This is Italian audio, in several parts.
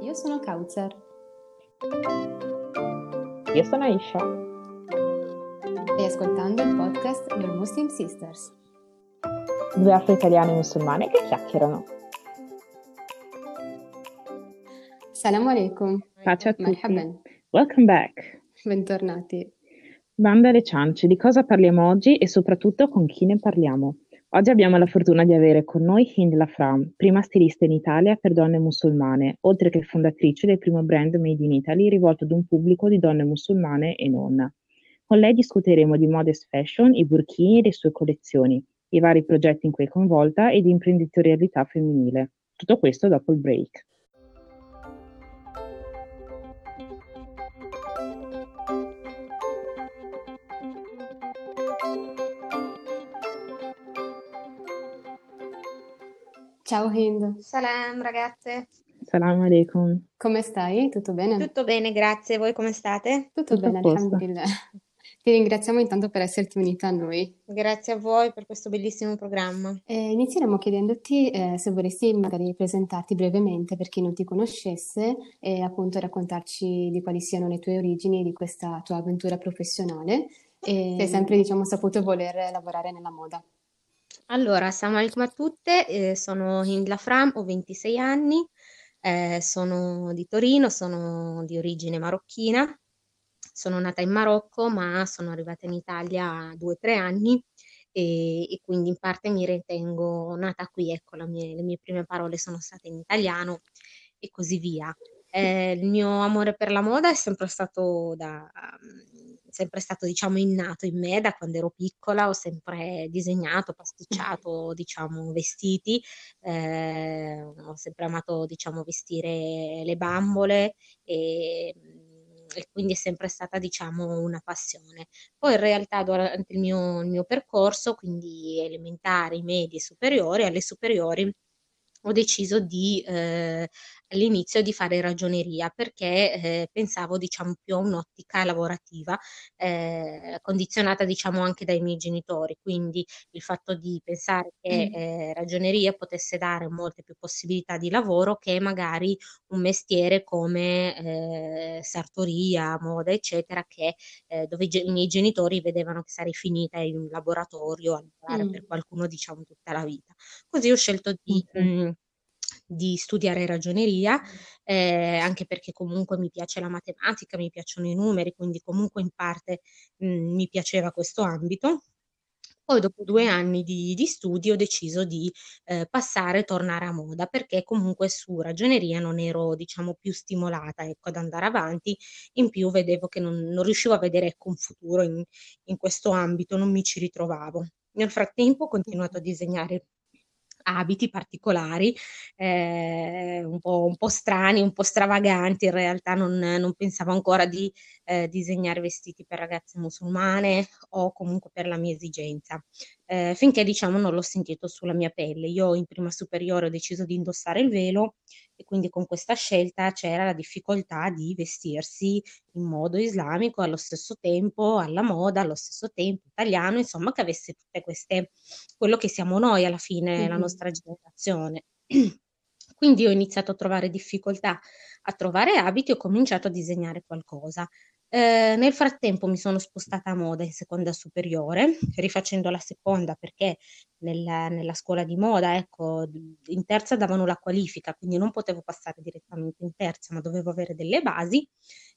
Io sono Kautzer. Io sono Aisha. Stai ascoltando il podcast Your Muslim Sisters. Due app italiane e musulmane che chiacchierano. Salam alaikum. Pace a tutti. Welcome back. Bentornati. Banda alle ciance, di cosa parliamo oggi e soprattutto con chi ne parliamo? Oggi abbiamo la fortuna di avere con noi Hind Lafram, prima stilista in Italia per donne musulmane, oltre che fondatrice del primo brand Made in Italy rivolto ad un pubblico di donne musulmane e non. Con lei discuteremo di modest fashion, i burkini e le sue collezioni, i vari progetti in cui è coinvolta e di imprenditorialità femminile. Tutto questo dopo il break. Ciao Hind. Salam ragazze. Salam alaikum. Come stai? Tutto bene? Tutto bene, grazie. Voi come state? Tutto bene, alhamdulillah. Ti ringraziamo intanto per esserti unita a noi. Grazie a voi per questo bellissimo programma. Inizieremo chiedendoti se vorresti magari presentarti brevemente per chi non ti conoscesse e appunto raccontarci di quali siano le tue origini, di questa tua avventura professionale e se hai sempre saputo voler lavorare nella moda. Allora, assalamu alaikum a tutte, sono Hind Lafram, ho 26 anni, sono di Torino, sono di origine marocchina, sono nata in Marocco ma sono arrivata in Italia a 2-3 anni e quindi in parte mi ritengo nata qui, ecco, le mie prime parole sono state in italiano e così via. Il mio amore per la moda è sempre stato innato in me da quando ero piccola. Ho sempre disegnato, pasticciato, vestiti, ho sempre amato, vestire le bambole e quindi è sempre stata, una passione. Poi in realtà durante il mio percorso, quindi elementari, medie, superiori, alle superiori ho deciso all'inizio di fare ragioneria perché pensavo più a un'ottica lavorativa condizionata anche dai miei genitori, quindi il fatto di pensare che ragioneria potesse dare molte più possibilità di lavoro che magari un mestiere come sartoria, moda eccetera, che dove i miei genitori vedevano che sarei finita in un laboratorio a lavorare per qualcuno tutta la vita. Così ho scelto di studiare ragioneria, anche perché comunque mi piace la matematica, mi piacciono i numeri, quindi comunque in parte mi piaceva questo ambito. Poi dopo 2 anni di studio ho deciso di tornare a moda perché comunque su ragioneria non ero più stimolata, ecco, ad andare avanti. In più vedevo che non riuscivo a vedere, ecco, un futuro in questo ambito, non mi ci ritrovavo. Nel frattempo ho continuato a disegnare abiti particolari, un po' strani, un po' stravaganti. In realtà non pensavo ancora di disegnare vestiti per ragazze musulmane o comunque per la mia esigenza, finché non l'ho sentito sulla mia pelle. Io in prima superiore ho deciso di indossare il velo e quindi con questa scelta c'era la difficoltà di vestirsi in modo islamico allo stesso tempo, alla moda, allo stesso tempo italiano, che avesse tutte queste, quello che siamo noi alla fine, la nostra generazione. Quindi ho iniziato a trovare difficoltà a trovare abiti, ho cominciato a disegnare qualcosa. Nel frattempo mi sono spostata a moda in seconda superiore, rifacendo la seconda perché nella scuola di moda, ecco, in terza davano la qualifica, quindi non potevo passare direttamente in terza, ma dovevo avere delle basi.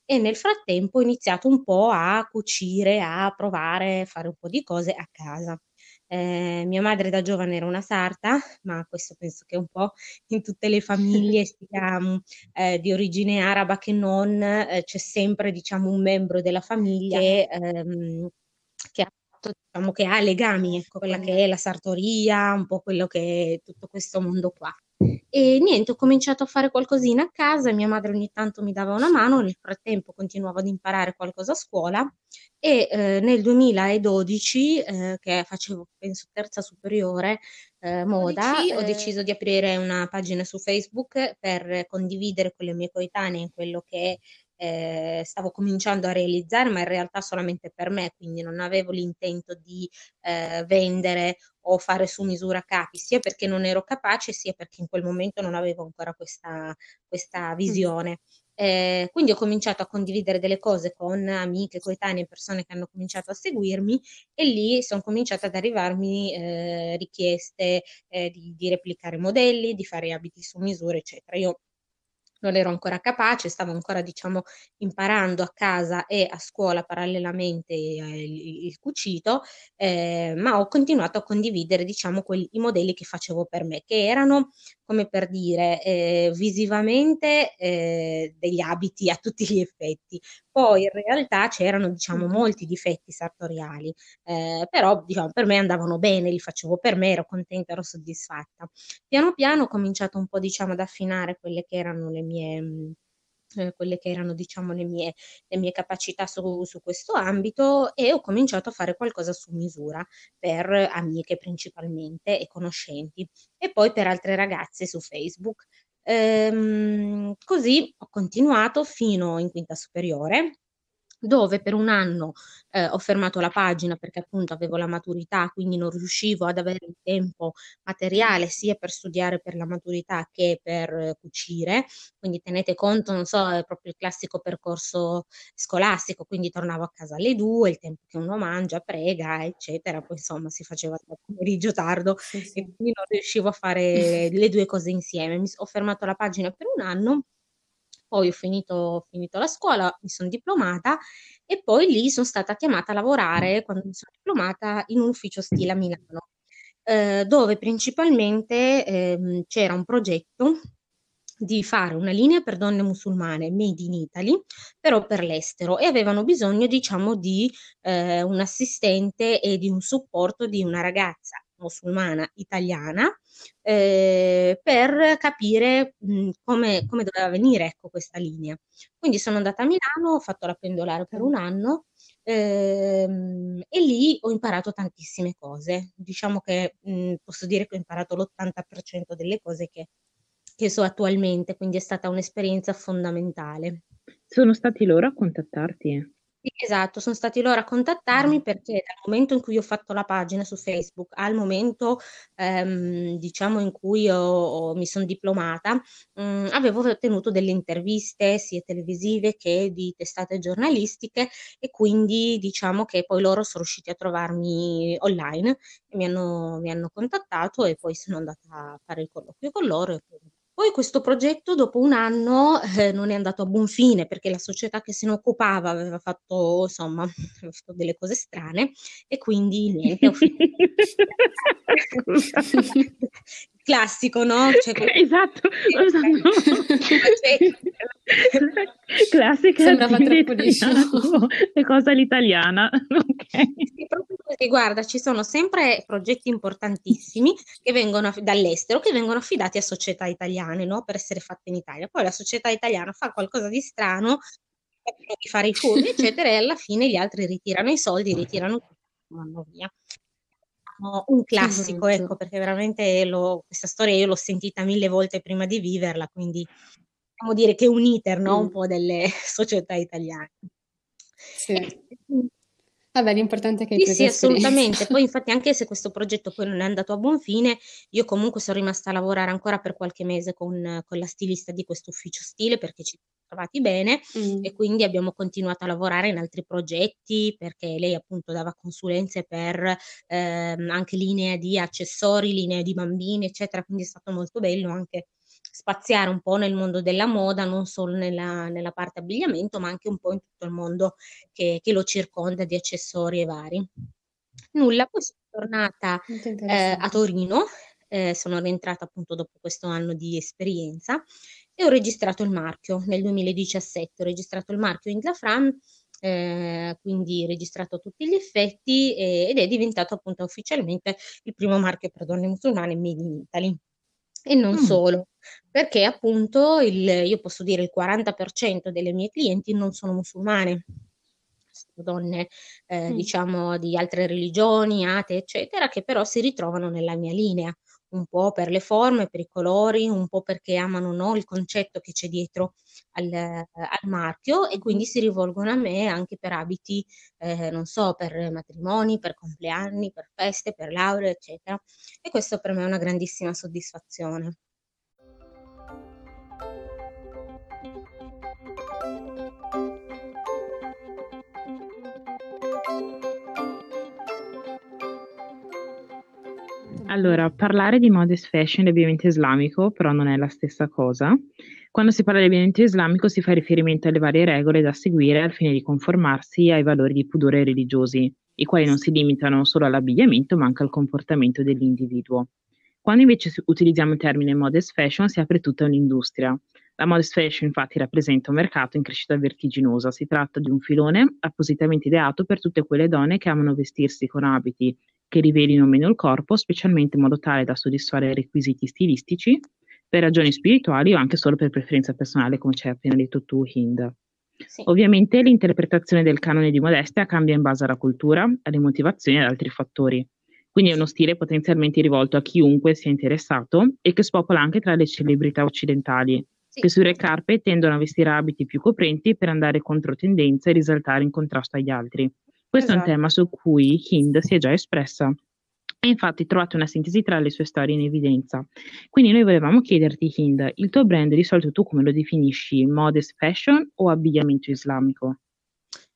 E nel frattempo ho iniziato un po' a cucire, a provare, a fare un po' di cose a casa. Mia madre da giovane era una sarta, ma questo penso che un po' in tutte le famiglie sia di origine araba che non, c'è sempre un membro della famiglia che ha legami, ecco, quella che è la sartoria, un po' quello che è tutto questo mondo qua. E niente, ho cominciato a fare qualcosina a casa, mia madre ogni tanto mi dava una mano, nel frattempo continuavo ad imparare qualcosa a scuola e nel 2012, che facevo penso terza superiore, moda, ho deciso di aprire una pagina su Facebook per condividere con le mie coetanee quello che stavo cominciando a realizzare, ma in realtà solamente per me, quindi non avevo l'intento di vendere o fare su misura capi, sia perché non ero capace, sia perché in quel momento non avevo ancora questa visione. Quindi ho cominciato a condividere delle cose con amiche, coetanee, persone che hanno cominciato a seguirmi, e lì sono cominciata ad arrivarmi richieste di replicare modelli, di fare abiti su misura, eccetera. Io non ero ancora capace, stavo ancora imparando a casa e a scuola parallelamente il cucito, ma ho continuato a condividere i modelli che facevo per me, che erano, come per dire, visivamente degli abiti a tutti gli effetti. Poi in realtà c'erano molti difetti sartoriali, però per me andavano bene, li facevo per me, ero contenta, ero soddisfatta. Piano piano ho cominciato un po' ad affinare quelle che erano le mie capacità su questo ambito, e ho cominciato a fare qualcosa su misura per amiche principalmente e conoscenti, e poi per altre ragazze su Facebook. Così ho continuato fino in quinta superiore, dove per un anno ho fermato la pagina perché appunto avevo la maturità, quindi non riuscivo ad avere il tempo materiale sia per studiare per la maturità che per cucire, quindi tenete conto, non so, è proprio il classico percorso scolastico, quindi tornavo a casa alle 2, il tempo che uno mangia, prega, eccetera, poi insomma si faceva il pomeriggio tardo, sì. E quindi non riuscivo a fare le due cose insieme. Ho fermato la pagina per un anno. Poi ho finito la scuola, mi sono diplomata, e poi lì sono stata chiamata a lavorare, quando mi sono diplomata, in un ufficio stile a Milano, dove principalmente c'era un progetto di fare una linea per donne musulmane made in Italy, però per l'estero, e avevano bisogno di un assistente e di un supporto di una ragazza musulmana italiana per capire come doveva venire questa linea. Quindi sono andata a Milano, ho fatto la pendolare per un anno e lì ho imparato tantissime cose. Che posso dire che ho imparato l'80% delle cose che so attualmente, quindi è stata un'esperienza fondamentale. Sono stati loro a contattarti? Esatto, sono stati loro a contattarmi, perché dal momento in cui ho fatto la pagina su Facebook al momento in cui mi sono diplomata, avevo ottenuto delle interviste sia televisive che di testate giornalistiche, e quindi che poi loro sono riusciti a trovarmi online e mi hanno contattato, e poi sono andata a fare il colloquio con loro. Poi questo progetto dopo un anno non è andato a buon fine, perché la società che se ne occupava aveva fatto delle cose strane, e quindi niente. Classico, no? Esatto. Classica. Sembrava troppo e cosa l'italiana. Okay. Sì, proprio così. Guarda, ci sono sempre progetti importantissimi che vengono dall'estero, che vengono affidati a società italiane, no? Per essere fatte in Italia. Poi la società italiana fa qualcosa di strano, di fare i fondi, eccetera, e alla fine gli altri ritirano i soldi, ritirano tutto, vanno via. Un classico, perché veramente questa storia io l'ho sentita 1000 volte prima di viverla, quindi possiamo dire che è un iter, no? Un po' delle società italiane. Sì. Vabbè, l'importante è che sì, assolutamente. Poi infatti, anche se questo progetto poi non è andato a buon fine, io comunque sono rimasta a lavorare ancora per qualche mese con la stilista di questo ufficio stile, perché ci siamo trovati bene e quindi abbiamo continuato a lavorare in altri progetti, perché lei appunto dava consulenze per anche linee di accessori, linee di bambini, eccetera, quindi è stato molto bello anche spaziare un po' nel mondo della moda, non solo nella parte abbigliamento, ma anche un po' in tutto il mondo che lo circonda di accessori e vari. Nulla, poi sono tornata a Torino, sono rientrata appunto dopo questo anno di esperienza, e ho registrato il marchio nel 2017, ho registrato il marchio Hind Lafram, quindi registrato a tutti gli effetti, ed è diventato appunto ufficialmente il primo marchio per donne musulmane made in Italy. E non solo, perché appunto io posso dire il 40% delle mie clienti non sono musulmane, sono donne di altre religioni, atee, eccetera, che però si ritrovano nella mia linea. un po' per le forme, per i colori, un po' perché amano il concetto che c'è dietro al marchio, e quindi si rivolgono a me anche per abiti, non so, per matrimoni, per compleanni, per feste, per lauree, eccetera. E questo per me è una grandissima soddisfazione. Allora, parlare di modest fashion è ovviamente islamico, però non è la stessa cosa. Quando si parla di ambiente islamico si fa riferimento alle varie regole da seguire al fine di conformarsi ai valori di pudore religiosi, i quali non si limitano solo all'abbigliamento ma anche al comportamento dell'individuo. Quando invece utilizziamo il termine modest fashion si apre tutta un'industria. La modest fashion infatti rappresenta un mercato in crescita vertiginosa. Si tratta di un filone appositamente ideato per tutte quelle donne che amano vestirsi con abiti che rivelino meno il corpo, specialmente in modo tale da soddisfare i requisiti stilistici, per ragioni spirituali o anche solo per preferenza personale, come ci hai appena detto tu, Hind. Sì. Ovviamente l'interpretazione del canone di modestia cambia in base alla cultura, alle motivazioni e ad altri fattori. Quindi è uno stile potenzialmente rivolto a chiunque sia interessato e che spopola anche tra le celebrità occidentali, sì, che sulle carpe tendono a vestire abiti più coprenti per andare contro tendenza e risaltare in contrasto agli altri. Questo esatto. È un tema su cui Hind si è già espressa e infatti trovate una sintesi tra le sue storie in evidenza. Quindi noi volevamo chiederti, Hind, il tuo brand di solito tu come lo definisci? Modest fashion o abbigliamento islamico?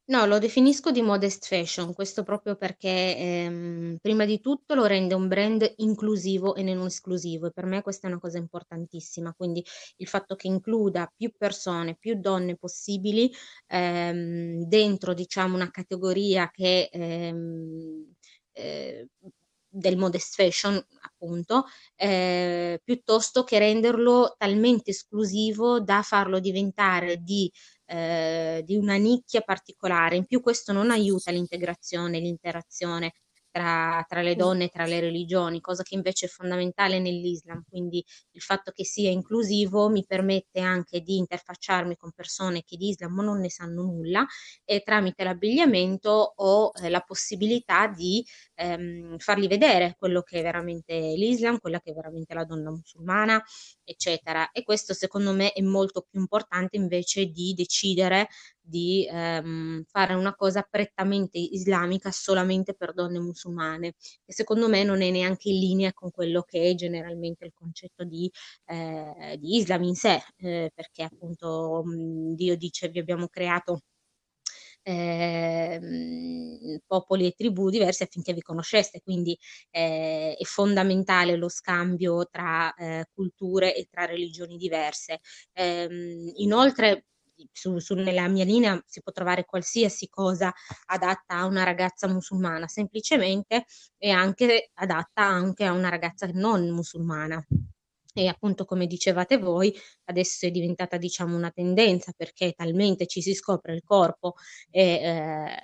No, lo definisco di modest fashion, questo proprio perché prima di tutto lo rende un brand inclusivo e non esclusivo, e per me questa è una cosa importantissima, quindi il fatto che includa più persone, più donne possibili dentro, diciamo, una categoria che del modest fashion appunto, piuttosto che renderlo talmente esclusivo da farlo diventare di una nicchia particolare. In più questo non aiuta l'integrazione, l'interazione tra le donne e tra le religioni, cosa che invece è fondamentale nell'Islam, quindi il fatto che sia inclusivo mi permette anche di interfacciarmi con persone che di Islam non ne sanno nulla, e tramite l'abbigliamento ho la possibilità di fargli vedere quello che è veramente l'Islam, quella che è veramente la donna musulmana, eccetera. E questo secondo me è molto più importante invece di decidere di fare una cosa prettamente islamica solamente per donne musulmane, che secondo me non è neanche in linea con quello che è generalmente il concetto di Islam in sé, perché appunto Dio dice: vi abbiamo creato popoli e tribù diversi affinché vi conosceste, quindi è fondamentale lo scambio tra culture e tra religioni diverse. Inoltre nella mia linea si può trovare qualsiasi cosa adatta a una ragazza musulmana, semplicemente è anche adatta anche a una ragazza non musulmana. E appunto, come dicevate voi, adesso è diventata, diciamo, una tendenza, perché talmente ci si scopre il corpo e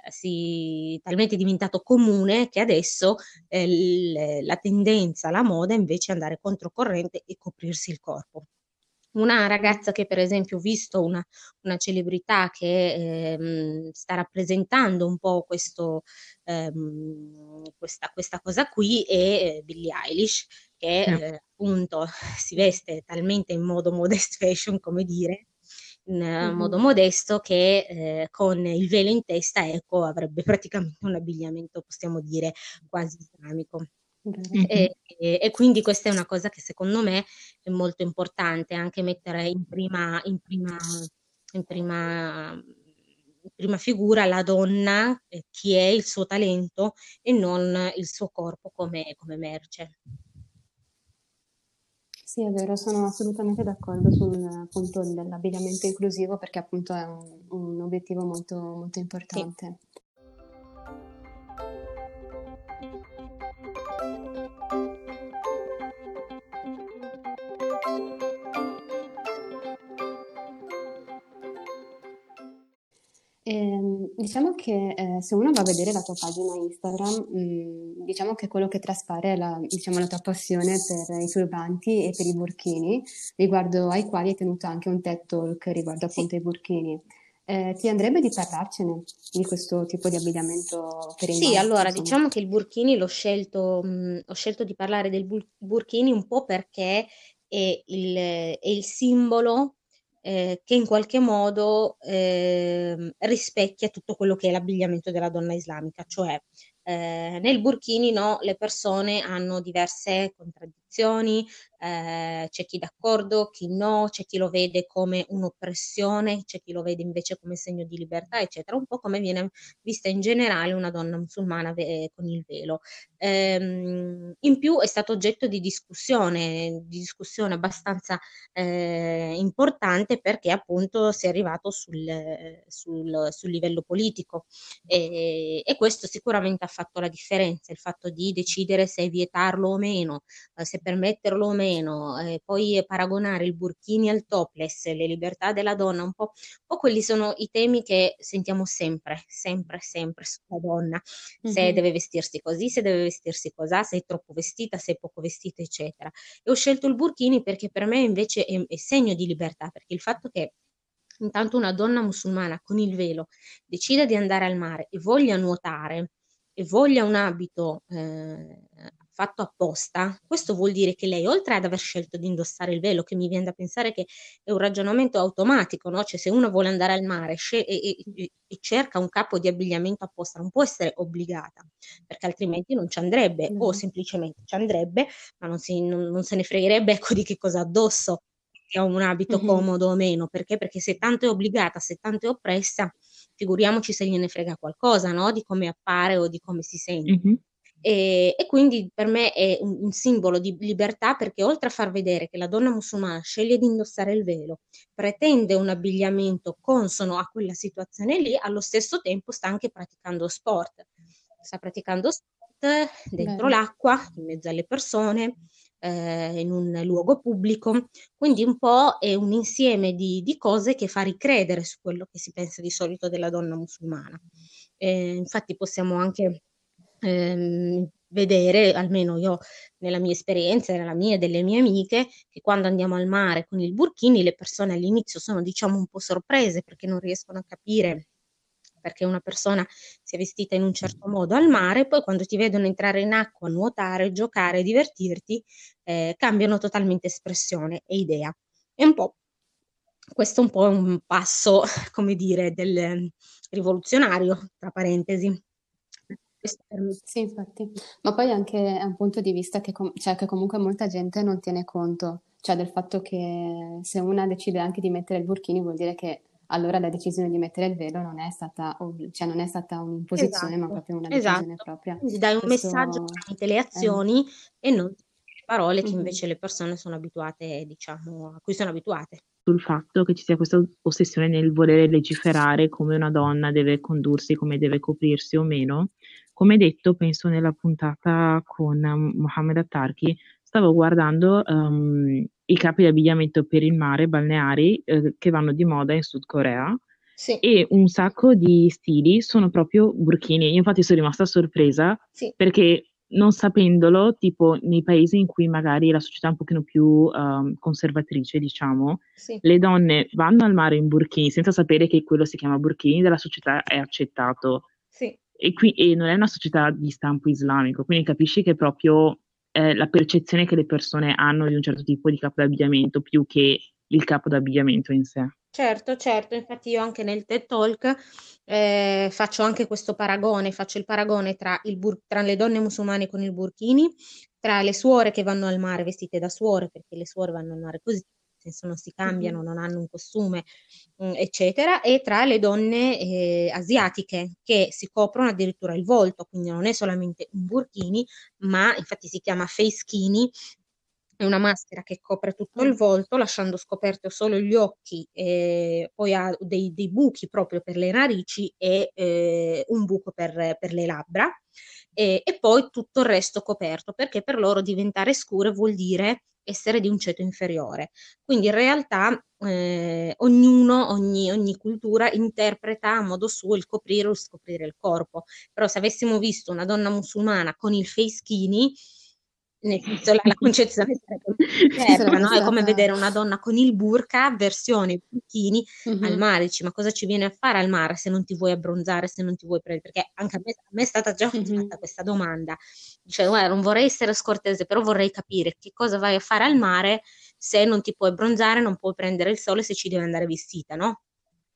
talmente è diventato comune che adesso la tendenza, la moda invece è andare controcorrente e coprirsi il corpo. Una ragazza che per esempio ho visto una celebrità che sta rappresentando un po' questa cosa qui è Billie Eilish, che appunto si veste talmente in modo modest fashion, come dire, in modo modesto, che con il velo in testa, ecco, avrebbe praticamente un abbigliamento, possiamo dire, quasi islamico. Mm-hmm. E quindi questa è una cosa che secondo me è molto importante, anche mettere in prima figura la donna, chi è, il suo talento e non il suo corpo come merce. Sì, è vero, sono assolutamente d'accordo sul punto dell'abbigliamento inclusivo, perché appunto è un obiettivo molto, molto importante. Sì. Diciamo che se uno va a vedere la tua pagina Instagram, diciamo che quello che traspare è la tua passione per i turbanti e per i burkini, riguardo ai quali hai tenuto anche un TED Talk riguardo appunto ai burkini. Ti andrebbe di parlarcene di questo tipo di abbigliamento per il Sì, nostro, allora insomma. Diciamo che il burkini l'ho scelto, ho scelto di parlare del burkini un po' perché è il simbolo che in qualche modo rispecchia tutto quello che è l'abbigliamento della donna islamica, cioè nel burkini le persone hanno diverse contraddizioni, c'è chi è d'accordo, chi no, c'è chi lo vede come un'oppressione, c'è chi lo vede invece come segno di libertà, eccetera, un po' come viene vista in generale una donna musulmana con il velo. In più è stato oggetto di discussione abbastanza importante, perché appunto si è arrivato sul livello politico, e questo sicuramente ha fatto la differenza, il fatto di decidere se vietarlo o meno, se permetterlo o meno, poi paragonare il burkini al topless, le libertà della donna, un po' quelli sono i temi che sentiamo sempre sulla donna, se deve vestirsi così, se deve vestirsi così, se è troppo vestita, se è poco vestita, eccetera. E ho scelto il burkini perché per me invece è segno di libertà, perché il fatto che intanto una donna musulmana con il velo decida di andare al mare e voglia nuotare e voglia un abito fatto apposta, questo vuol dire che lei, oltre ad aver scelto di indossare il velo, che mi viene da pensare che è un ragionamento automatico, no? Cioè se uno vuole andare al mare e cerca un capo di abbigliamento apposta, non può essere obbligata, perché altrimenti non ci andrebbe, o semplicemente ci andrebbe ma non se ne fregherebbe, ecco, di che cosa ha addosso, che ha un abito comodo o meno, perché se tanto è obbligata, se tanto è oppressa, figuriamoci se gliene frega qualcosa, no? Di come appare o di come si sente. E quindi per me è un simbolo di libertà, perché oltre a far vedere che la donna musulmana sceglie di indossare il velo, pretende un abbigliamento consono a quella situazione lì, allo stesso tempo sta anche praticando sport. Sta praticando sport dentro l'acqua, in mezzo alle persone, in un luogo pubblico, quindi un po' è un insieme di cose che fa ricredere su quello che si pensa di solito della donna musulmana. Infatti possiamo anche vedere, almeno io nella mia esperienza, delle mie amiche, che quando andiamo al mare con il burkini le persone all'inizio sono, diciamo, un po' sorprese, perché non riescono a capire perché una persona si è vestita in un certo modo al mare, poi quando ti vedono entrare in acqua, nuotare, giocare, divertirti, cambiano totalmente espressione e idea. E un po' questo è un passo, come dire, del rivoluzionario, tra parentesi. Sì, infatti. Ma poi anche è un punto di vista che comunque molta gente non tiene conto, cioè del fatto che se una decide anche di mettere il burkini vuol dire che allora la decisione di mettere il velo non è stata un'imposizione, ma proprio una decisione propria. Quindi dai un messaggio tramite le azioni e non le parole che invece le persone sono abituate, diciamo, a cui sono abituate. Sul fatto che ci sia questa ossessione nel volere legiferare come una donna deve condursi, come deve coprirsi o meno, come detto, penso nella puntata con Mohamed Attarki, stavo guardando i capi di abbigliamento per il mare balneari che vanno di moda in Sud Corea, e un sacco di stili sono proprio burkini. Io infatti sono rimasta sorpresa, perché non sapendolo, tipo nei paesi in cui magari la società è un pochino più conservatrice, diciamo, le donne vanno al mare in burkini senza sapere che quello si chiama burkini, dalla società è accettato, e non è una società di stampo islamico, quindi capisci che proprio la percezione che le persone hanno di un certo tipo di capo d'abbigliamento più che il capo d'abbigliamento in sé. Certo, infatti io anche nel TED Talk faccio anche questo paragone, faccio il paragone tra le donne musulmane con il burkini, tra le suore che vanno al mare vestite da suore, perché le suore vanno al mare così, non si cambiano, non hanno un costume, eccetera, e tra le donne asiatiche che si coprono addirittura il volto, quindi non è solamente un burkini, ma infatti si chiama facekini, è una maschera che copre tutto il volto, lasciando scoperto solo gli occhi, poi ha dei buchi proprio per le narici e un buco per le labbra, e poi tutto il resto coperto, perché per loro diventare scure vuol dire essere di un ceto inferiore. Quindi in realtà ogni cultura interpreta a modo suo il coprire o il scoprire il corpo, però se avessimo visto una donna musulmana con il facekini nel senso, la concezione sarebbe, no? È come vedere una donna con il burka versione burkini al mare, dici, ma cosa ci viene a fare al mare se non ti vuoi abbronzare, se non ti vuoi prendere? Perché anche a me è stata già fatta questa domanda, cioè guarda, non vorrei essere scortese, però vorrei capire che cosa vai a fare al mare se non ti puoi abbronzare, non puoi prendere il sole, se ci devi andare vestita, no?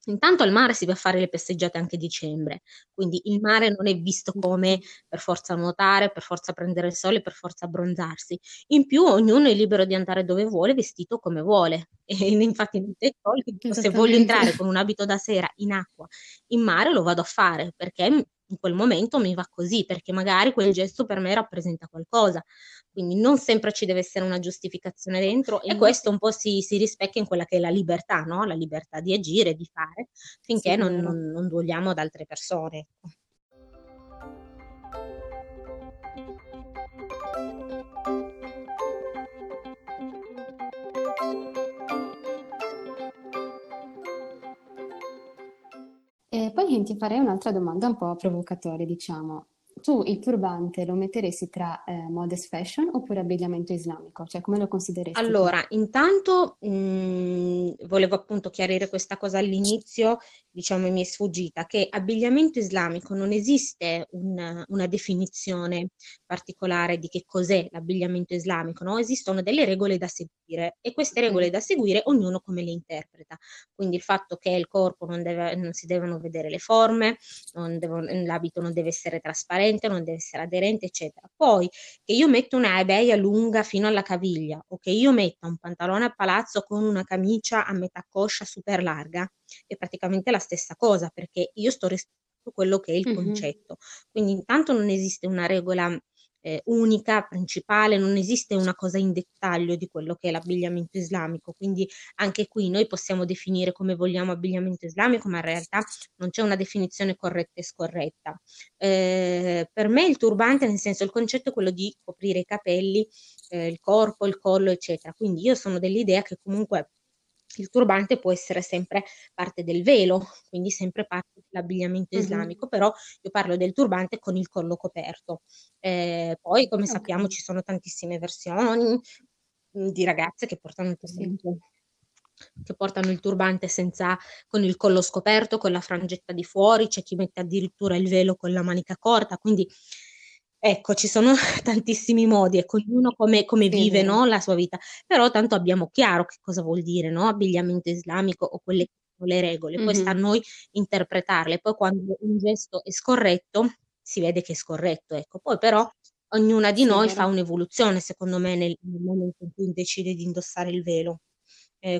Intanto al mare si va a fare le passeggiate anche a dicembre, quindi il mare non è visto come per forza nuotare, per forza prendere il sole, per forza abbronzarsi. In più ognuno è libero di andare dove vuole, vestito come vuole. E infatti se voglio entrare con un abito da sera in acqua, in mare, lo vado a fare, perché in quel momento mi va così, perché magari quel gesto per me rappresenta qualcosa. Quindi non sempre ci deve essere una giustificazione dentro, e questo un po' si rispecchia in quella che è la libertà, no? La libertà di agire, di fare, finché non duoliamo ad altre persone. E poi ti farei un'altra domanda un po' provocatoria, diciamo. Tu il turbante lo metteresti tra modest fashion oppure abbigliamento islamico? Cioè, come lo consideresti? Allora, intanto volevo appunto chiarire questa cosa all'inizio, diciamo mi è sfuggita, che abbigliamento islamico non esiste una definizione particolare di che cos'è l'abbigliamento islamico, no? Esistono delle regole da seguire, e queste regole da seguire ognuno come le interpreta. Quindi il fatto che il corpo non si devono vedere le forme, l'abito non deve essere trasparente, non deve essere aderente, eccetera. Poi che io metto una ebeia lunga fino alla caviglia, o che io metta un pantalone a palazzo con una camicia a metà coscia super larga, è praticamente la stessa cosa, perché io sto rispettando quello che è il concetto. Quindi intanto non esiste una regola unica, principale, non esiste una cosa in dettaglio di quello che è l'abbigliamento islamico, quindi anche qui noi possiamo definire come vogliamo abbigliamento islamico, ma in realtà non c'è una definizione corretta e scorretta. Per me il turbante, nel senso, il concetto è quello di coprire i capelli, il corpo, il collo, eccetera, quindi io sono dell'idea che comunque il turbante può essere sempre parte del velo, quindi sempre parte dell'abbigliamento islamico, però io parlo del turbante con il collo coperto. Poi, come sappiamo, ci sono tantissime versioni di ragazze che portano il turbante senza, con il collo scoperto, con la frangetta di fuori, c'è chi mette addirittura il velo con la manica corta, quindi ecco, ci sono tantissimi modi, ecco, ognuno come vive, no, la sua vita, però tanto abbiamo chiaro che cosa vuol dire, no? Abbigliamento islamico o quelle che sono le regole, poi sta a noi interpretarle, poi quando un gesto è scorretto si vede che è scorretto, ecco, poi però ognuna di noi fa un'evoluzione, secondo me, nel momento in cui decide di indossare il velo.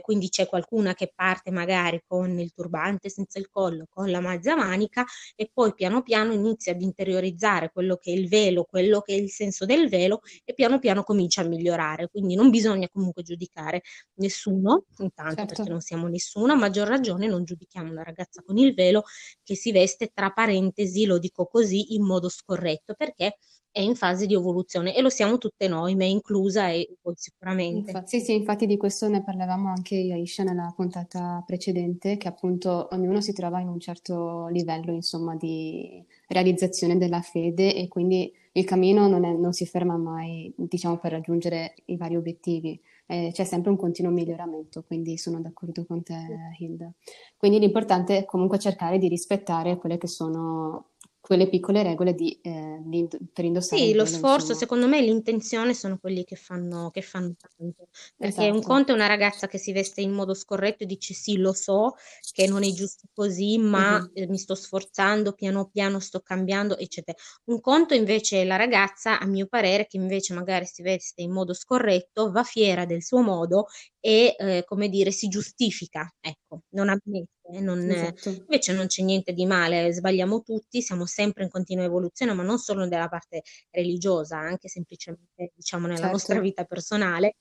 Quindi c'è qualcuna che parte magari con il turbante senza il collo, con la mezza manica, e poi piano piano inizia ad interiorizzare quello che è il velo, quello che è il senso del velo, e piano piano comincia a migliorare. Quindi non bisogna comunque giudicare nessuno, intanto perché non siamo nessuno, a maggior ragione non giudichiamo una ragazza con il velo che si veste, tra parentesi lo dico così, in modo scorretto, perché è in fase di evoluzione, e lo siamo tutte noi, me inclusa, e poi sicuramente. Infatti di questo ne parlavamo anche io, Aisha, nella puntata precedente, che appunto ognuno si trova in un certo livello, insomma, di realizzazione della fede, e quindi il cammino non si ferma mai, diciamo, per raggiungere i vari obiettivi. C'è sempre un continuo miglioramento, quindi sono d'accordo con te, Hilda. Quindi l'importante è comunque cercare di rispettare quelle che sono quelle piccole regole per indossare. Sì, lo sforzo, secondo me, l'intenzione sono quelli che fanno tanto. Perché un conto è una ragazza che si veste in modo scorretto e dice sì, lo so che non è giusto così, ma mi sto sforzando, piano piano sto cambiando, eccetera. Un conto invece è la ragazza, a mio parere, che invece magari si veste in modo scorretto, va fiera del suo modo e, come dire, si giustifica, ecco, non ammette. Invece non c'è niente di male, sbagliamo tutti, siamo sempre in continua evoluzione, ma non solo nella parte religiosa, anche semplicemente, diciamo, nella nostra vita personale.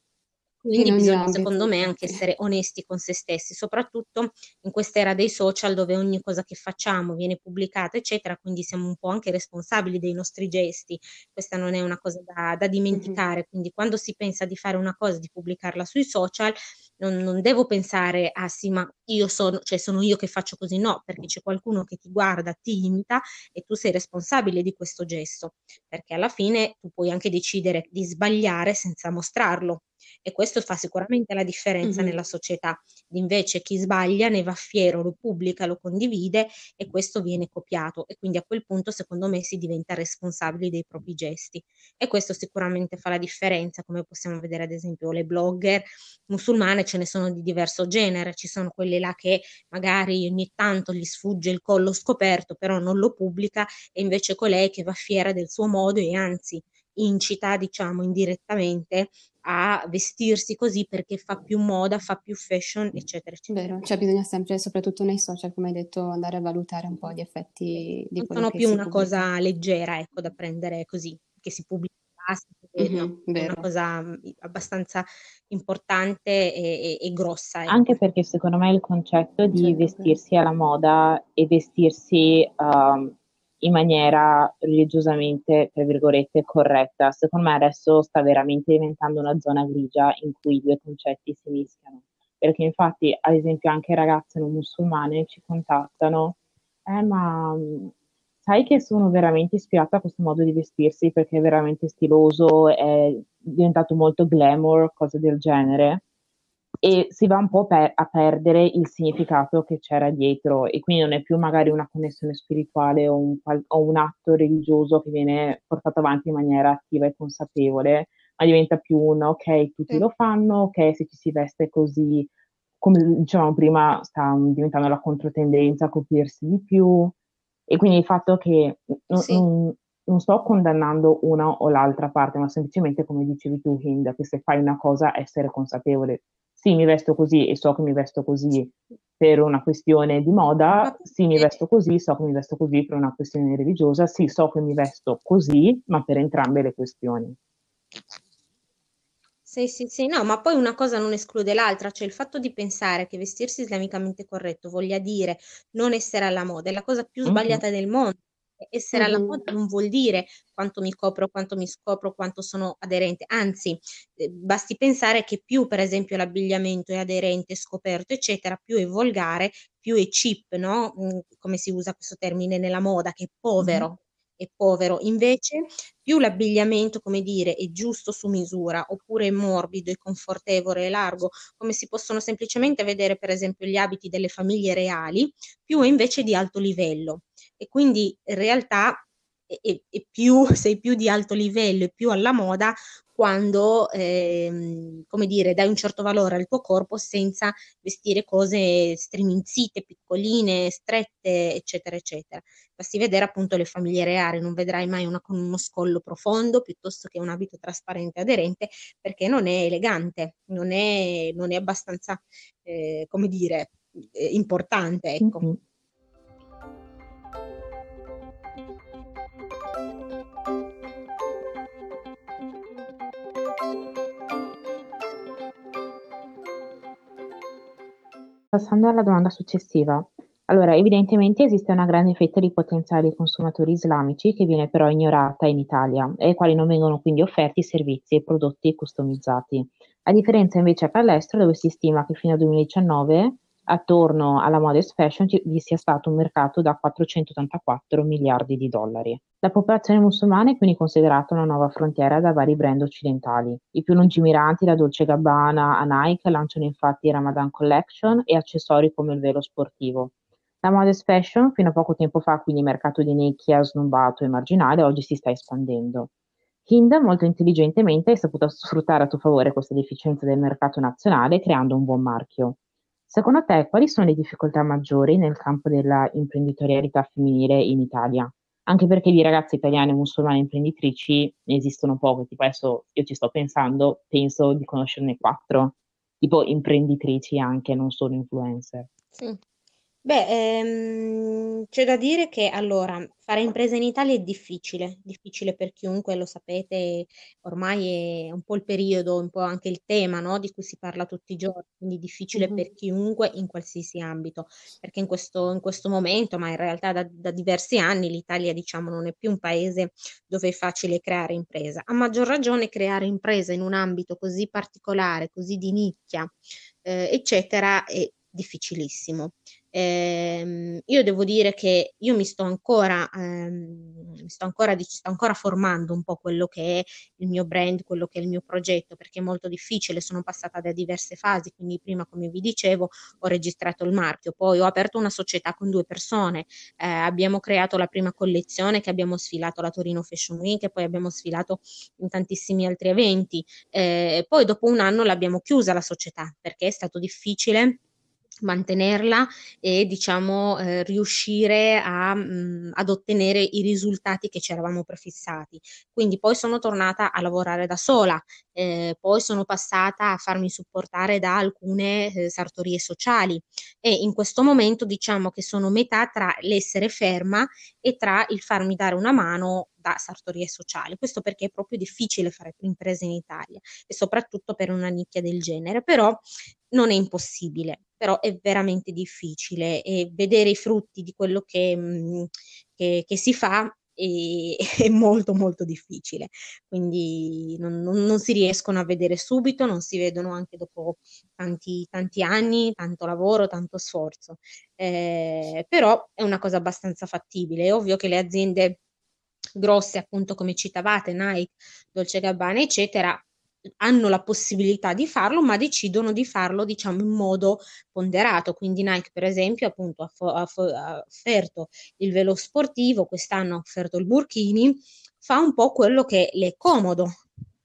Quindi bisogna, secondo me, anche essere onesti con se stessi, soprattutto in quest'era dei social dove ogni cosa che facciamo viene pubblicata, eccetera, quindi siamo un po' anche responsabili dei nostri gesti. Questa non è una cosa da dimenticare, quindi quando si pensa di fare una cosa, di pubblicarla sui social, non devo pensare, ah sì, ma io sono, cioè sono io che faccio così, no, perché c'è qualcuno che ti guarda, ti imita e tu sei responsabile di questo gesto, perché alla fine tu puoi anche decidere di sbagliare senza mostrarlo, e questo fa sicuramente la differenza nella società. Invece chi sbaglia ne va fiero, lo pubblica, lo condivide e questo viene copiato, e quindi a quel punto secondo me si diventa responsabili dei propri gesti, e questo sicuramente fa la differenza, come possiamo vedere ad esempio le blogger musulmane, ce ne sono di diverso genere, ci sono quelle là che magari ogni tanto gli sfugge il collo scoperto però non lo pubblica, e invece colei che va fiera del suo modo e anzi incita, diciamo, indirettamente a vestirsi così perché fa più moda, fa più fashion, eccetera, eccetera. Vero, cioè bisogna sempre, soprattutto nei social, come hai detto, andare a valutare un po' gli effetti di quello. Non sono più una cosa leggera, ecco, da prendere così, che si pubblica, è una cosa abbastanza importante e grossa. Ecco. Anche perché secondo me il concetto di vestirsi alla moda e vestirsi... in maniera religiosamente, tra virgolette, corretta, secondo me adesso sta veramente diventando una zona grigia in cui i due concetti si mischiano, perché infatti ad esempio anche ragazze non musulmane ci contattano, ma sai che sono veramente ispirata a questo modo di vestirsi perché è veramente stiloso, è diventato molto glamour, cose del genere, e si va un po' a perdere il significato che c'era dietro, e quindi non è più magari una connessione spirituale o un atto religioso che viene portato avanti in maniera attiva e consapevole, ma diventa più un ok, tutti lo fanno, ok, se ci si veste così, come dicevamo prima, sta diventando la controtendenza a coprirsi di più, e quindi il fatto che non sto condannando una o l'altra parte, ma semplicemente, come dicevi tu Hind, che se fai una cosa essere consapevole. Sì, mi vesto così e so che mi vesto così per una questione di moda, sì, mi vesto così, so che mi vesto così per una questione religiosa, sì, so che mi vesto così, ma per entrambe le questioni. Sì, no, ma poi una cosa non esclude l'altra, cioè il fatto di pensare che vestirsi islamicamente corretto voglia dire non essere alla moda è la cosa più sbagliata del mondo. Essere alla moda non vuol dire quanto mi copro, quanto mi scopro, quanto sono aderente, anzi basti pensare che più per esempio l'abbigliamento è aderente, scoperto eccetera, più è volgare, più è cheap, no? Come si usa questo termine nella moda, che è povero, è povero. Invece più l'abbigliamento, come dire, è giusto su misura, oppure è morbido, è confortevole, è largo, come si possono semplicemente vedere per esempio gli abiti delle famiglie reali, più è invece di alto livello. E quindi in realtà sei più di alto livello e più alla moda quando, come dire, dai un certo valore al tuo corpo senza vestire cose striminzite, piccoline, strette, eccetera, eccetera. Basti vedere appunto le famiglie reali, non vedrai mai una con uno scollo profondo piuttosto che un abito trasparente e aderente, perché non è elegante, non è abbastanza, come dire, importante, ecco. Passando alla domanda successiva, allora evidentemente esiste una grande fetta di potenziali consumatori islamici che viene però ignorata in Italia e ai quali non vengono quindi offerti servizi e prodotti customizzati, a differenza invece all'estero, dove si stima che fino al 2019 attorno alla modest fashion vi sia stato un mercato da 484 miliardi di dollari. La popolazione musulmana è quindi considerata una nuova frontiera da vari brand occidentali. I più lungimiranti, da Dolce & Gabbana a Nike, lanciano infatti Ramadan Collection e accessori come il velo sportivo. La modest fashion, fino a poco tempo fa, quindi mercato di nicchia, snobbato e marginale, oggi si sta espandendo. Hind molto intelligentemente hai saputo sfruttare a tuo favore questa deficienza del mercato nazionale creando un buon marchio. Secondo te, quali sono le difficoltà maggiori nel campo della imprenditorialità femminile in Italia? Anche perché di ragazze italiane musulmane imprenditrici ne esistono poche, tipo adesso io ci sto pensando, penso di conoscerne 4, tipo imprenditrici anche, non solo influencer. Sì. Beh, c'è da dire che allora fare impresa in Italia è difficile, difficile per chiunque, lo sapete, ormai è un po' il periodo, un po' anche il tema, no, di cui si parla tutti i giorni, quindi difficile Mhm. per chiunque in qualsiasi ambito, perché in questo momento, ma in realtà da diversi anni, l'Italia, diciamo, non è più un paese dove è facile creare impresa. A maggior ragione creare impresa in un ambito così particolare, così di nicchia, eccetera, è difficilissimo. Io devo dire che io sto ancora formando un po' quello che è il mio brand, quello che è il mio progetto, perché è molto difficile, sono passata da diverse fasi, quindi prima, come vi dicevo, ho registrato il marchio, poi ho aperto una società con 2 persone, abbiamo creato la prima collezione che abbiamo sfilato alla Torino Fashion Week e poi abbiamo sfilato in tantissimi altri eventi, poi dopo un anno l'abbiamo chiusa la società perché è stato difficile mantenerla e diciamo riuscire ad ottenere i risultati che ci eravamo prefissati. Quindi poi sono tornata a lavorare da sola, poi sono passata a farmi supportare da alcune sartorie sociali e in questo momento diciamo che sono metà tra l'essere ferma e tra il farmi dare una mano da sartorie sociali. Questo perché è proprio difficile fare imprese in Italia e soprattutto per una nicchia del genere, però non è impossibile, però è veramente difficile e vedere i frutti di quello che si fa è molto molto difficile, quindi non si riescono a vedere subito, non si vedono anche dopo tanti, tanti anni, tanto lavoro, tanto sforzo, però è una cosa abbastanza fattibile. È ovvio che le aziende grosse, appunto come citavate, Nike, Dolce Gabbana, eccetera, hanno la possibilità di farlo, ma decidono di farlo, diciamo, in modo ponderato. Quindi Nike, per esempio, appunto ha offerto il velo sportivo, quest'anno ha offerto il burkini, fa un po' quello che le è comodo,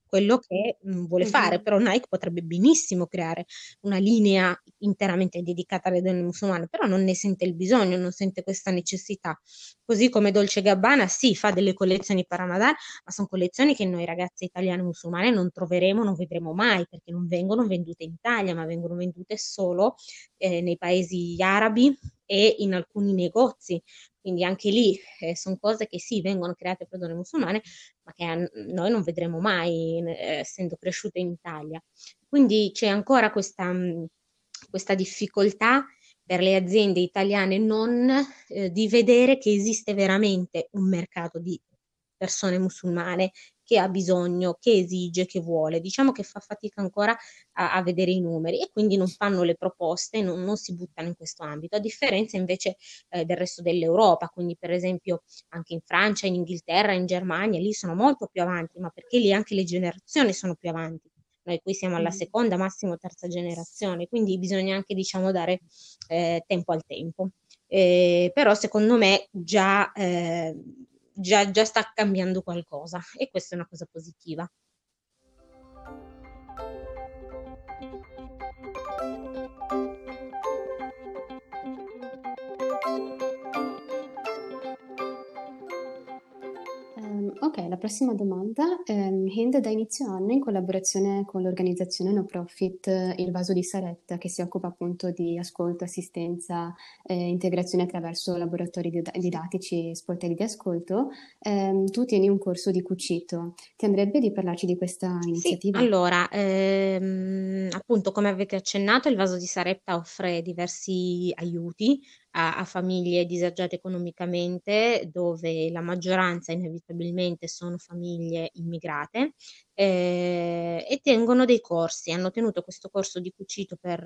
quello che vuole fare, Mhm. però Nike potrebbe benissimo creare una linea interamente dedicata alle donne musulmane, però non ne sente il bisogno, non sente questa necessità. Così come Dolce Gabbana, sì, fa delle collezioni per Ramadan, ma sono collezioni che noi ragazze italiane musulmane non troveremo, non vedremo mai, perché non vengono vendute in Italia, ma vengono vendute solo nei paesi arabi e in alcuni negozi. Quindi anche lì sono cose che sì, vengono create per donne musulmane, ma che noi non vedremo mai, essendo cresciute in Italia. Quindi c'è ancora questa difficoltà per le aziende italiane di vedere che esiste veramente un mercato di persone musulmane che ha bisogno, che esige, che vuole. Diciamo che fa fatica ancora a vedere i numeri e quindi non fanno le proposte, non si buttano in questo ambito, a differenza invece del resto dell'Europa. Quindi per esempio anche in Francia, in Inghilterra, in Germania, lì sono molto più avanti, ma perché lì anche le generazioni sono più avanti. Noi qui siamo alla Mhm. seconda, massimo terza generazione, quindi bisogna anche, diciamo, dare tempo al tempo. Però secondo me già sta cambiando qualcosa e questa è una cosa positiva. Ok, la prossima domanda. Hind, da inizio anno, in collaborazione con l'organizzazione no profit Il Vaso di Sarepta, che si occupa appunto di ascolto, assistenza e integrazione attraverso laboratori didattici e sportelli di ascolto, tu tieni un corso di cucito. Ti andrebbe di parlarci di questa Sì, iniziativa? allora, appunto, come avete accennato, il Vaso di Sarepta offre diversi aiuti a famiglie disagiate economicamente, dove la maggioranza inevitabilmente sono famiglie immigrate, e tengono dei corsi. Hanno tenuto questo corso di cucito per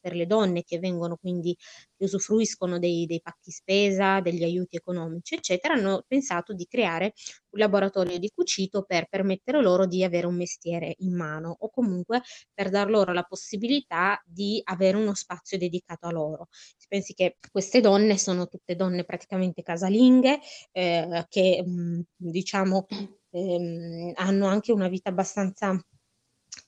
le donne che vengono, quindi che usufruiscono dei pacchi spesa, degli aiuti economici, eccetera. Hanno pensato di creare un laboratorio di cucito per permettere loro di avere un mestiere in mano o comunque per dar loro la possibilità di avere uno spazio dedicato a loro. Si pensi che queste donne sono tutte donne praticamente casalinghe, che diciamo hanno anche una vita abbastanza,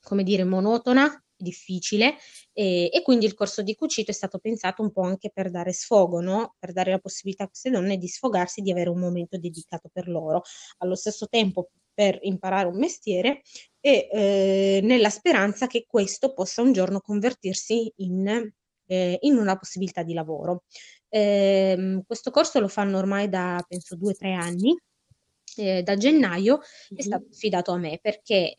come dire, monotona, difficile, e quindi il corso di cucito è stato pensato un po' anche per dare sfogo, no? Per dare la possibilità a queste donne di sfogarsi, di avere un momento dedicato per loro, allo stesso tempo per imparare un mestiere e nella speranza che questo possa un giorno convertirsi in in una possibilità di lavoro. Questo corso lo fanno ormai da penso 2 o 3 anni. Da gennaio è stato affidato a me perché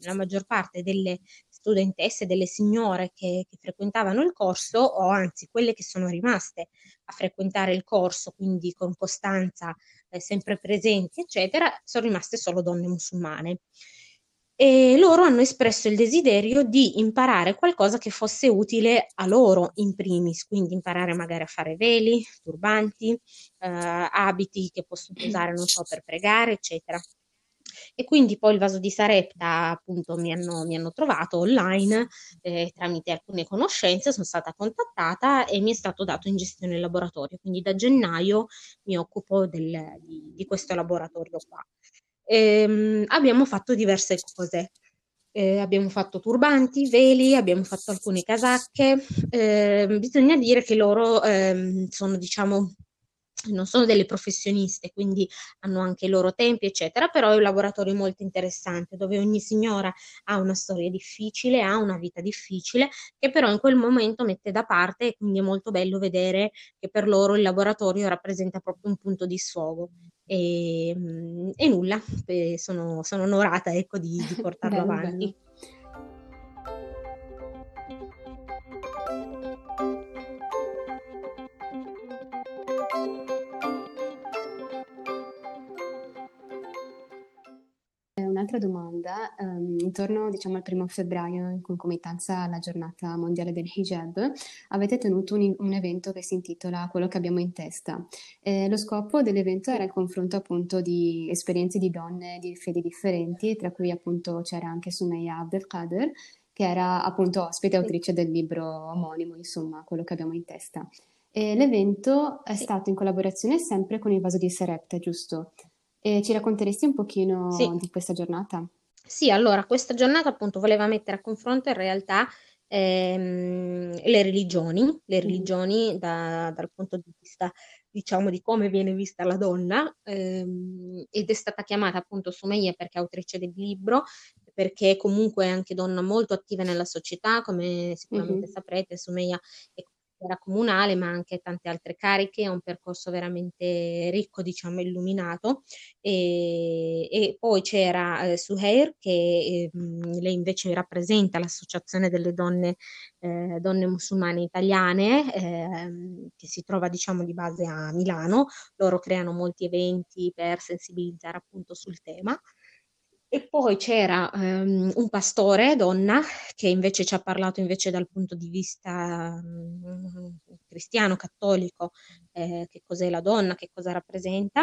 la maggior parte delle studentesse, delle signore che frequentavano il corso, o anzi quelle che sono rimaste a frequentare il corso, quindi con costanza, sempre presenti, eccetera, sono rimaste solo donne musulmane. E loro hanno espresso il desiderio di imparare qualcosa che fosse utile a loro in primis, quindi imparare magari a fare veli, turbanti, abiti che possono usare, non so, per pregare, eccetera. E quindi poi il Vaso di Sarepta, appunto, mi hanno trovato online, tramite alcune conoscenze, sono stata contattata e mi è stato dato in gestione laboratorio, quindi da gennaio mi occupo di questo laboratorio qua. Abbiamo fatto diverse cose, abbiamo fatto turbanti, veli, abbiamo fatto alcune casacche. Bisogna dire che loro sono, diciamo, non sono delle professioniste, quindi hanno anche i loro tempi, eccetera, però è un laboratorio molto interessante, dove ogni signora ha una storia difficile, ha una vita difficile, che però in quel momento mette da parte, e quindi è molto bello vedere che per loro il laboratorio rappresenta proprio un punto di sfogo. E nulla, sono onorata, ecco, di portarlo avanti. Un'altra domanda, intorno, diciamo, al 1 febbraio, in concomitanza alla giornata mondiale del hijab, avete tenuto un evento che si intitola Quello che abbiamo in testa. Lo scopo dell'evento era il confronto, appunto, di esperienze di donne di fedi differenti, tra cui, appunto, c'era anche Sumaya Abdel Qader, che era, appunto, ospite e autrice del libro omonimo, insomma, Quello che abbiamo in testa. E l'evento è stato in collaborazione sempre con il Vaso di Sarepta, giusto? E ci racconteresti un pochino di questa giornata? Sì, allora, questa giornata, appunto, voleva mettere a confronto in realtà le religioni dal punto di vista, diciamo, di come viene vista la donna, ed è stata chiamata, appunto, Sumaya perché è autrice del libro, perché comunque è anche donna molto attiva nella società, come sicuramente saprete. Sumaya era comunale, ma anche tante altre cariche, è un percorso veramente ricco, diciamo, illuminato. E poi c'era Suhair, che lei invece rappresenta l'associazione delle donne musulmane italiane, che si trova, diciamo, di base a Milano. Loro creano molti eventi per sensibilizzare, appunto, sul tema. E poi c'era un pastore, donna, che invece ci ha parlato invece dal punto di vista cristiano, cattolico, che cos'è la donna, che cosa rappresenta.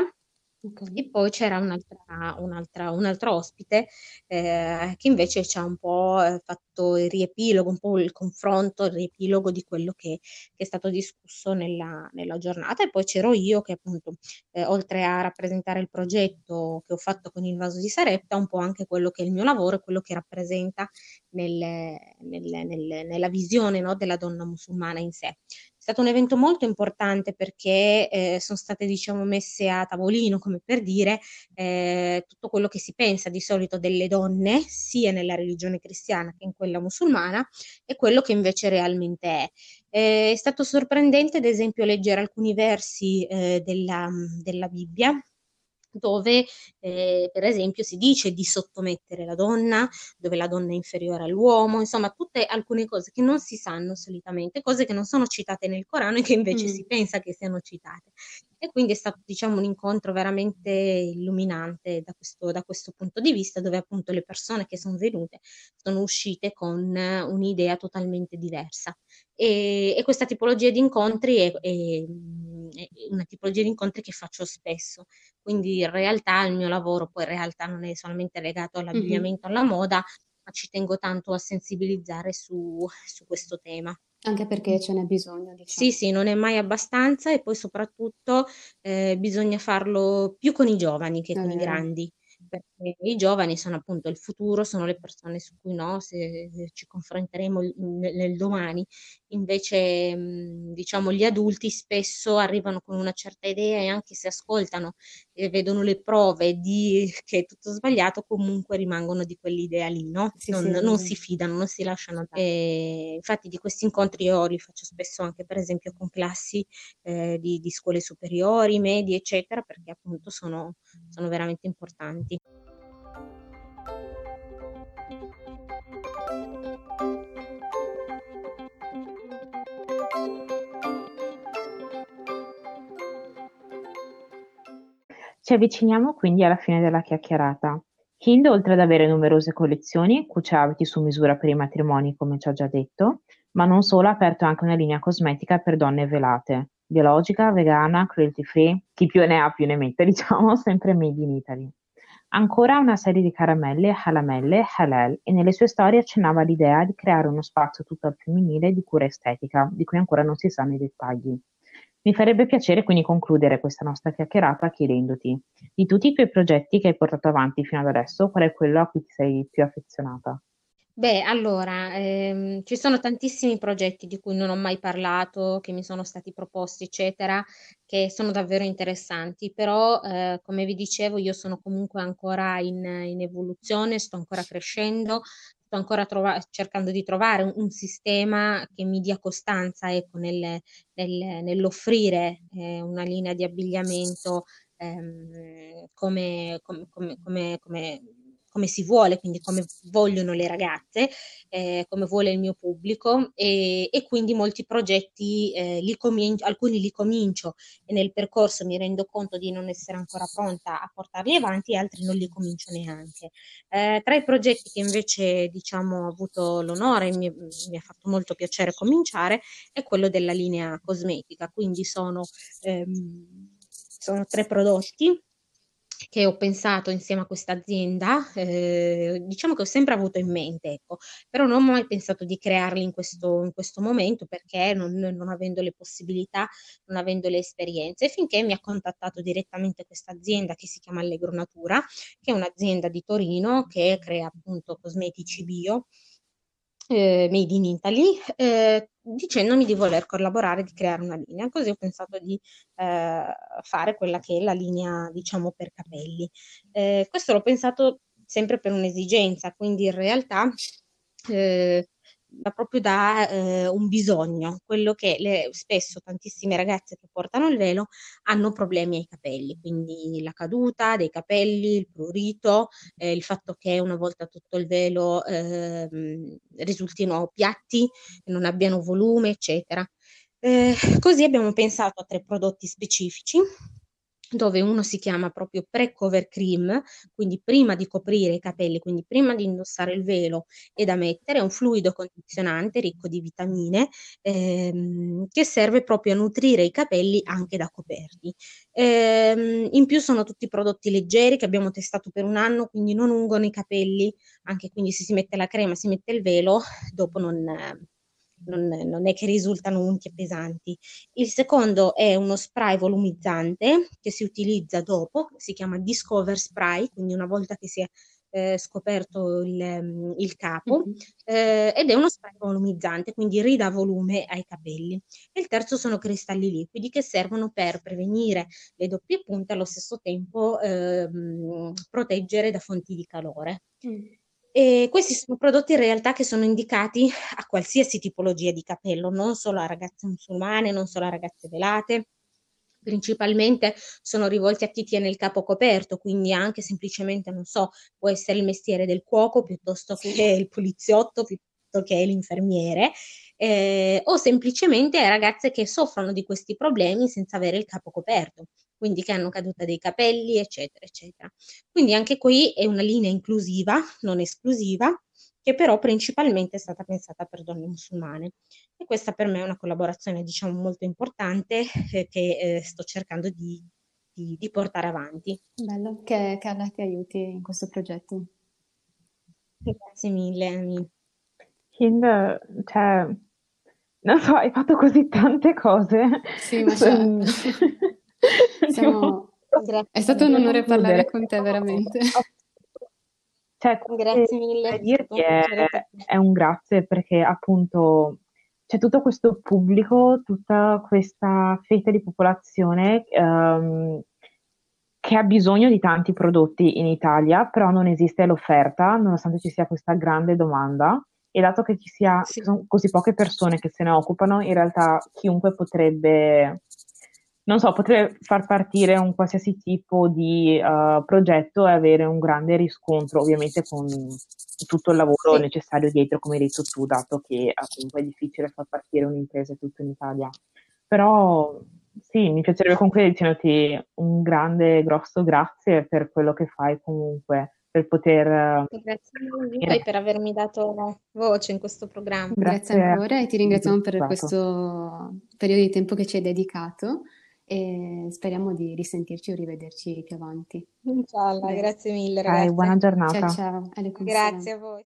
E poi c'era un'altra ospite, che invece ci ha un po' fatto il riepilogo, un po' il confronto, il riepilogo di quello che è stato discusso nella giornata. E poi c'ero io che, appunto, oltre a rappresentare il progetto che ho fatto con il Vaso di Sarepta, un po' anche quello che è il mio lavoro e quello che rappresenta nella visione, no, della donna musulmana in sé. È stato un evento molto importante perché sono state, diciamo, messe a tavolino, come per dire, tutto quello che si pensa di solito delle donne, sia nella religione cristiana che in quella musulmana, e quello che invece realmente è. È stato sorprendente, ad esempio, leggere alcuni versi della Bibbia, dove per esempio si dice di sottomettere la donna, dove la donna è inferiore all'uomo, insomma tutte alcune cose che non si sanno solitamente, cose che non sono citate nel Corano e che invece si pensa che siano citate. E quindi è stato, diciamo, un incontro veramente illuminante da questo punto di vista, dove, appunto, le persone che sono venute sono uscite con un'idea totalmente diversa. E questa tipologia di incontri è una tipologia di incontri che faccio spesso, quindi in realtà il mio lavoro poi in realtà non è solamente legato all'abbigliamento, alla moda, ma ci tengo tanto a sensibilizzare su questo tema. Anche perché ce n'è bisogno, diciamo. Sì, non è mai abbastanza, e poi soprattutto bisogna farlo più con i giovani che con i grandi, perché i giovani sono, appunto, il futuro, sono le persone su cui se ci confronteremo nel domani. Invece, diciamo, gli adulti spesso arrivano con una certa idea, e anche se ascoltano e vedono le prove di che è tutto sbagliato, comunque rimangono di quell'idea lì, no? Non si fidano, non si lasciano. Infatti di questi incontri io li faccio spesso anche per esempio con classi di scuole superiori, medie, eccetera, perché appunto sono veramente importanti. Ci avviciniamo quindi alla fine della chiacchierata. Hind, oltre ad avere numerose collezioni, cuce abiti su misura per i matrimoni, come ci ho già detto, ma non solo, ha aperto anche una linea cosmetica per donne velate, biologica, vegana, cruelty free, chi più ne ha più ne mette, diciamo, sempre made in Italy. Ancora una serie di caramelle, halamelle, halal, e nelle sue storie accennava l'idea di creare uno spazio tutto al femminile di cura estetica, di cui ancora non si sanno i dettagli. Mi farebbe piacere quindi concludere questa nostra chiacchierata chiedendoti, di tutti i tuoi progetti che hai portato avanti fino ad adesso, qual è quello a cui ti sei più affezionata? Beh, allora, ci sono tantissimi progetti di cui non ho mai parlato, che mi sono stati proposti, eccetera, che sono davvero interessanti, però come vi dicevo io sono comunque ancora in evoluzione, sto ancora crescendo, sto ancora cercando di trovare un sistema che mi dia costanza, ecco, nell'offrire una linea di abbigliamento come si vuole, quindi come vogliono le ragazze, come vuole il mio pubblico, e quindi molti progetti, alcuni li comincio e nel percorso mi rendo conto di non essere ancora pronta a portarli avanti, e altri non li comincio neanche. Tra i progetti che invece, diciamo, ho avuto l'onore, mi ha fatto molto piacere cominciare, è quello della linea cosmetica, quindi sono 3 prodotti che ho pensato insieme a questa azienda, diciamo che ho sempre avuto in mente, ecco, però non ho mai pensato di crearli in questo momento, perché non avendo le possibilità, non avendo le esperienze, finché mi ha contattato direttamente questa azienda che si chiama Allegro Natura, che è un'azienda di Torino che crea appunto cosmetici bio, made in Italy, dicendomi di voler collaborare, di creare una linea. Così ho pensato di fare quella che è la linea, diciamo, per capelli. Questo l'ho pensato sempre per un'esigenza, quindi in realtà proprio da un bisogno, quello che spesso tantissime ragazze che portano il velo hanno problemi ai capelli, quindi la caduta dei capelli, il prurito, il fatto che una volta tutto il velo risultino piatti, non abbiano volume, eccetera. Così abbiamo pensato a 3 prodotti specifici, dove uno si chiama proprio pre-cover cream, quindi prima di coprire i capelli, quindi prima di indossare il velo e da mettere, è un fluido condizionante ricco di vitamine che serve proprio a nutrire i capelli anche da coperti. In più sono tutti prodotti leggeri che abbiamo testato per un anno, quindi non ungono i capelli, anche quindi se si mette la crema, si mette il velo, dopo non è che risultano unghie pesanti. Il secondo è uno spray volumizzante che si utilizza dopo, si chiama Discover Spray, quindi una volta che si è scoperto il capo, ed è uno spray volumizzante, quindi ridà volume ai capelli. E il terzo sono cristalli liquidi che servono per prevenire le doppie punte, allo stesso tempo proteggere da fonti di calore. E questi sono prodotti in realtà che sono indicati a qualsiasi tipologia di capello, non solo a ragazze musulmane, non solo a ragazze velate. Principalmente sono rivolti a chi tiene il capo coperto, quindi anche semplicemente, non so, può essere il mestiere del cuoco, piuttosto che il poliziotto, piuttosto che l'infermiere, o semplicemente a ragazze che soffrono di questi problemi senza avere il capo coperto, quindi che hanno caduta dei capelli, eccetera, eccetera. Quindi anche qui è una linea inclusiva, non esclusiva, che però principalmente è stata pensata per donne musulmane. E questa per me è una collaborazione, diciamo, molto importante che sto cercando di portare avanti. Bello che Allah ti aiuti in questo progetto. Grazie mille, Ami. Hind, cioè, non so, hai fatto così tante cose. Sì, ma è stato un onore parlare con te, veramente. Cioè, grazie mille. Dirti è un grazie, perché appunto c'è tutto questo pubblico, tutta questa fetta di popolazione che ha bisogno di tanti prodotti in Italia, però non esiste l'offerta, nonostante ci sia questa grande domanda. E dato che ci sia così poche persone che se ne occupano, in realtà chiunque potrebbe, non so, potrebbe far partire un qualsiasi tipo di progetto e avere un grande riscontro, ovviamente con tutto il lavoro necessario dietro, come hai detto tu, dato che comunque è difficile far partire un'impresa tutto in Italia. Però sì, mi piacerebbe concludere dicendoti un grande, grosso grazie per quello che fai comunque, per poter... Grazie a voi per avermi dato voce in questo programma. Grazie ancora e ti ringraziamo per questo periodo di tempo che ci hai dedicato e speriamo di risentirci o rivederci più avanti. Inshallah, grazie mille ragazzi. Buona giornata. Ciao, ciao. Grazie a voi.